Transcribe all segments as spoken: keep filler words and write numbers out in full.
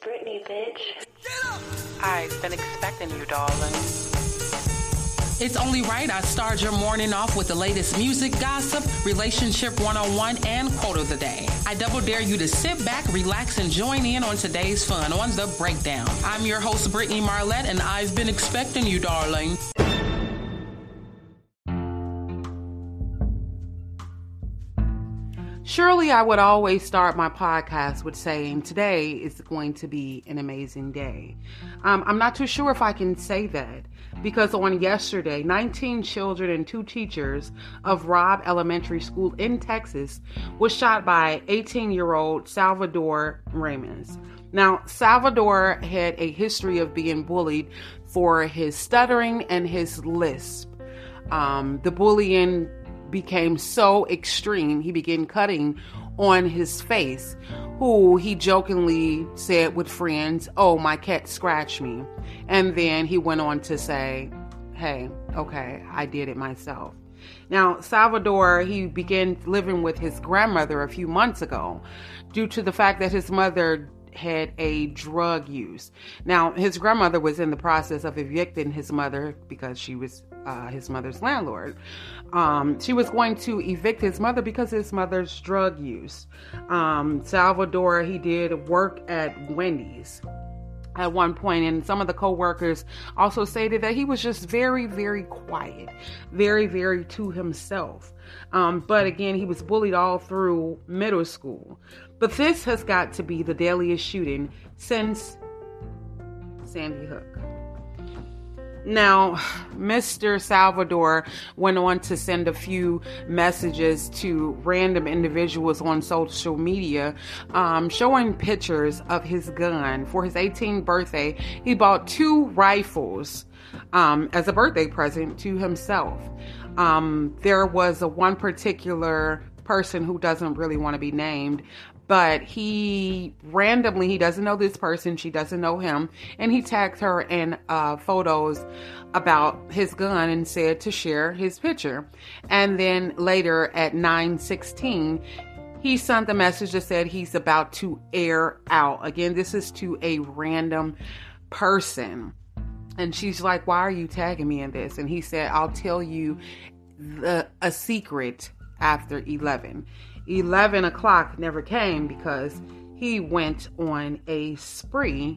Brittany, bitch. Get up! I've been expecting you, darling. It's only right I start your morning off with the latest music, gossip, relationship one oh one, and quote of the day. I double dare you to sit back, relax, and join in on today's fun on The Breakdown. I'm your host, Brittany Marlette, and I've been expecting you, darling. Surely I would always start my podcast with saying today is going to be an amazing day. Um, I'm not too sure if I can say that because on yesterday, nineteen children and two teachers of Robb Elementary School in Texas was shot by eighteen-year-old Salvador Ramos. Now, Salvador had a history of being bullied for his stuttering and his lisp. Um, the bullying became so extreme, he began cutting on his face, who he jokingly said with friends, "Oh, my cat scratched me." And then he went on to say, "Hey, okay, I did it myself." Now, Salvador, he began living with his grandmother a few months ago due to the fact that his mother had a drug use. Now, his grandmother was in the process of evicting his mother because she was Uh, his mother's landlord. Um, she was going to evict his mother because of his mother's drug use. Um, Salvador, he did work at Wendy's at one point, and some of the co-workers also stated that he was just very, very quiet, very, very to himself. Um, but again, he was bullied all through middle school. But this has got to be the deadliest shooting since Sandy Hook. Now, Mister Salvador went on to send a few messages to random individuals on social media, um, showing pictures of his gun. For his eighteenth birthday, he bought two rifles um, as a birthday present to himself. Um, there was a one particular person who doesn't really want to be named, but he randomly, he doesn't know this person, she doesn't know him, and he tagged her in uh, photos about his gun and said to share his picture. And then later at nine sixteen, he sent the message that said he's about to air out. Again, this is to a random person. And she's like, "Why are you tagging me in this?" And he said, "I'll tell you the, a secret after eleven. eleven o'clock never came because he went on a spree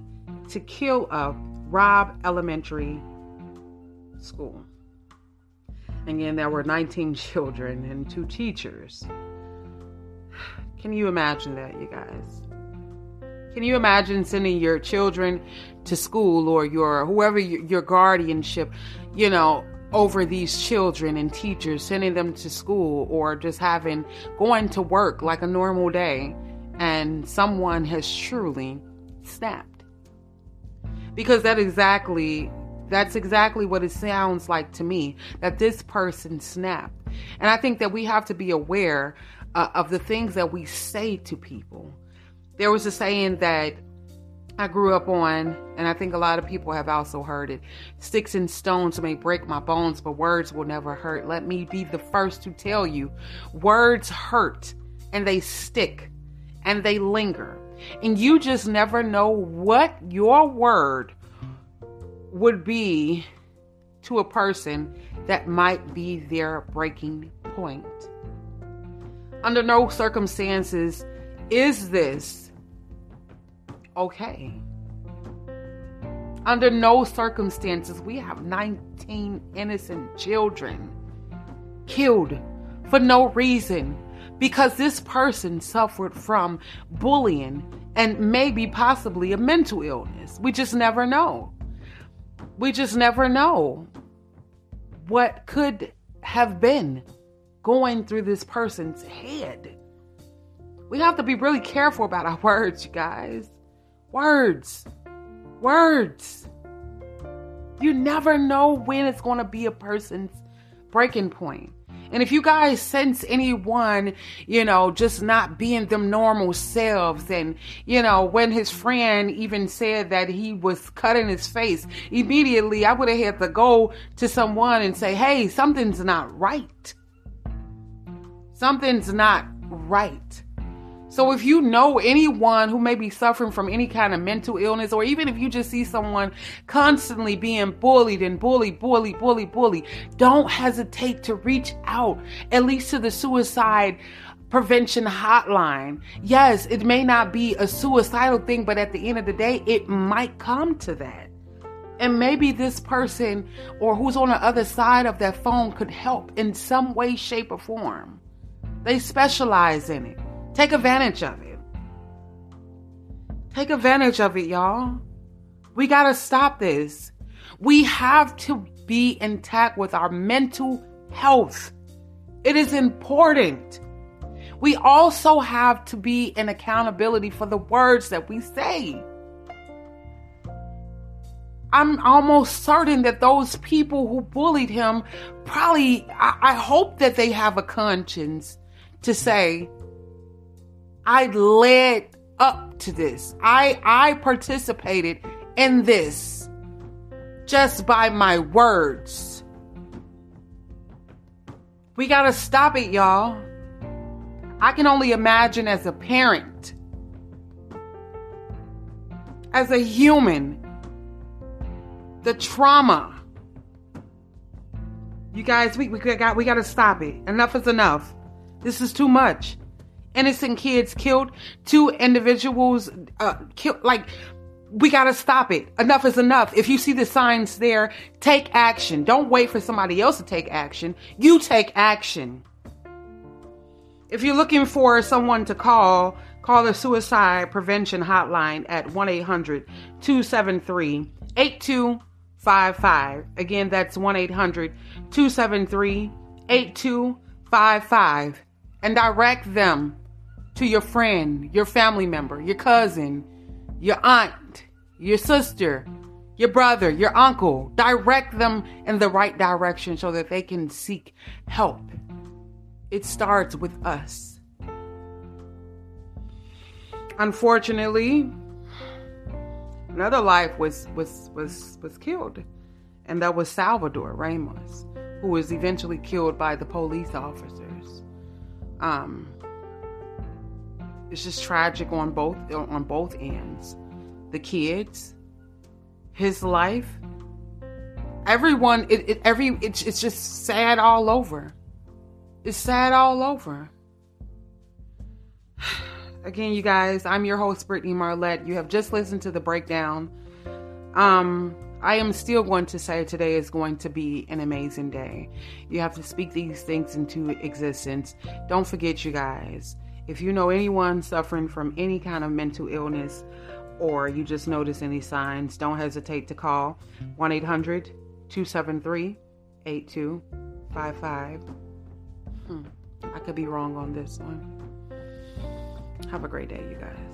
to kill up Robb Elementary School. Again, there were nineteen children and two teachers. Can you imagine that, you guys? Can you imagine sending your children to school or your whoever your guardianship, you know, over these children and teachers, sending them to school or just having, going to work like a normal day, and someone has truly snapped? Because that exactly, that's exactly what it sounds like to me, that this person snapped. And I think that we have to be aware uh, of the things that we say to people. There was a saying that I grew up on, and I think a lot of people have also heard it. "Sticks and stones may break my bones, but words will never hurt." Let me be the first to tell you, words hurt, and they stick, and they linger. And you just never know what your word would be to a person that might be their breaking point. Under no circumstances is this okay. Under no circumstances, we have nineteen innocent children killed for no reason because this person suffered from bullying and maybe possibly a mental illness. We just never know. We just never know what could have been going through this person's head. We have to be really careful about our words, you guys. Words, words. You never know when it's going to be a person's breaking point. And if you guys sense anyone, you know, just not being them normal selves, and, you know, when his friend even said that he was cutting his face, immediately I would have had to go to someone and say, "Hey, something's not right. Something's not right." So if you know anyone who may be suffering from any kind of mental illness, or even if you just see someone constantly being bullied and bullied, bullied, bullied, bullied, don't hesitate to reach out, at least to the suicide prevention hotline. Yes, it may not be a suicidal thing, but at the end of the day, it might come to that. And maybe this person or who's on the other side of that phone could help in some way, shape, or form. They specialize in it. Take advantage of it. Take advantage of it, y'all. We got to stop this. We have to be intact with our mental health. It is important. We also have to be in accountability for the words that we say. I'm almost certain that those people who bullied him probably, I, I hope that they have a conscience to say, I led up to this. I, I participated in this just by my words. We got to stop it, y'all. I can only imagine as a parent, as a human, the trauma. You guys, we, we got we got to stop it. Enough is enough. This is too much. Innocent kids killed. Two individuals uh, killed. Like, we got to stop it. Enough is enough. If you see the signs there, take action. Don't wait for somebody else to take action. You take action. If you're looking for someone to call, call the Suicide Prevention Hotline at one eight hundred two seven three eight two five five. Again, that's one eight hundred two seven three eight two five five. And direct them to your friend, your family member, your cousin, your aunt, your sister, your brother, your uncle. Direct them in the right direction so that they can seek help. It starts with us. Unfortunately, another life was, was, was, was killed. And that was Salvador Ramos, who was eventually killed by the police officers. Um, it's just tragic on both, on both ends. The kids, his life, everyone, it, it every, it's, it's just sad all over. It's sad all over. Again, you guys, I'm your host, Brittany Marlette. You have just listened to The Breakdown. Um, I am still going to say today is going to be an amazing day. You have to speak these things into existence. Don't forget, you guys, if you know anyone suffering from any kind of mental illness or you just notice any signs, don't hesitate to call one eight hundred two seven three eight two five five. I could be wrong on this one. Have a great day, you guys.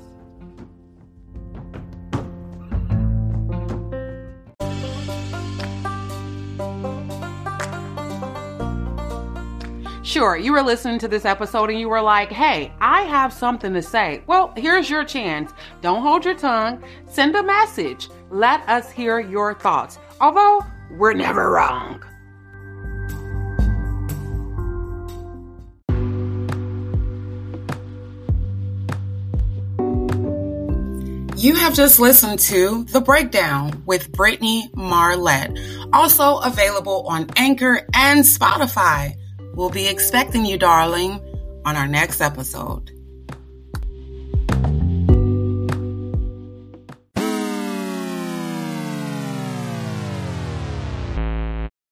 Sure, you were listening to this episode and you were like, hey, I have something to say. Well, here's your chance. Don't hold your tongue. Send a message. Let us hear your thoughts. Although, we're never wrong. You have just listened to The Breakdown with Brittany Marlette, also available on Anchor and Spotify. We'll be expecting you, darling, on our next episode.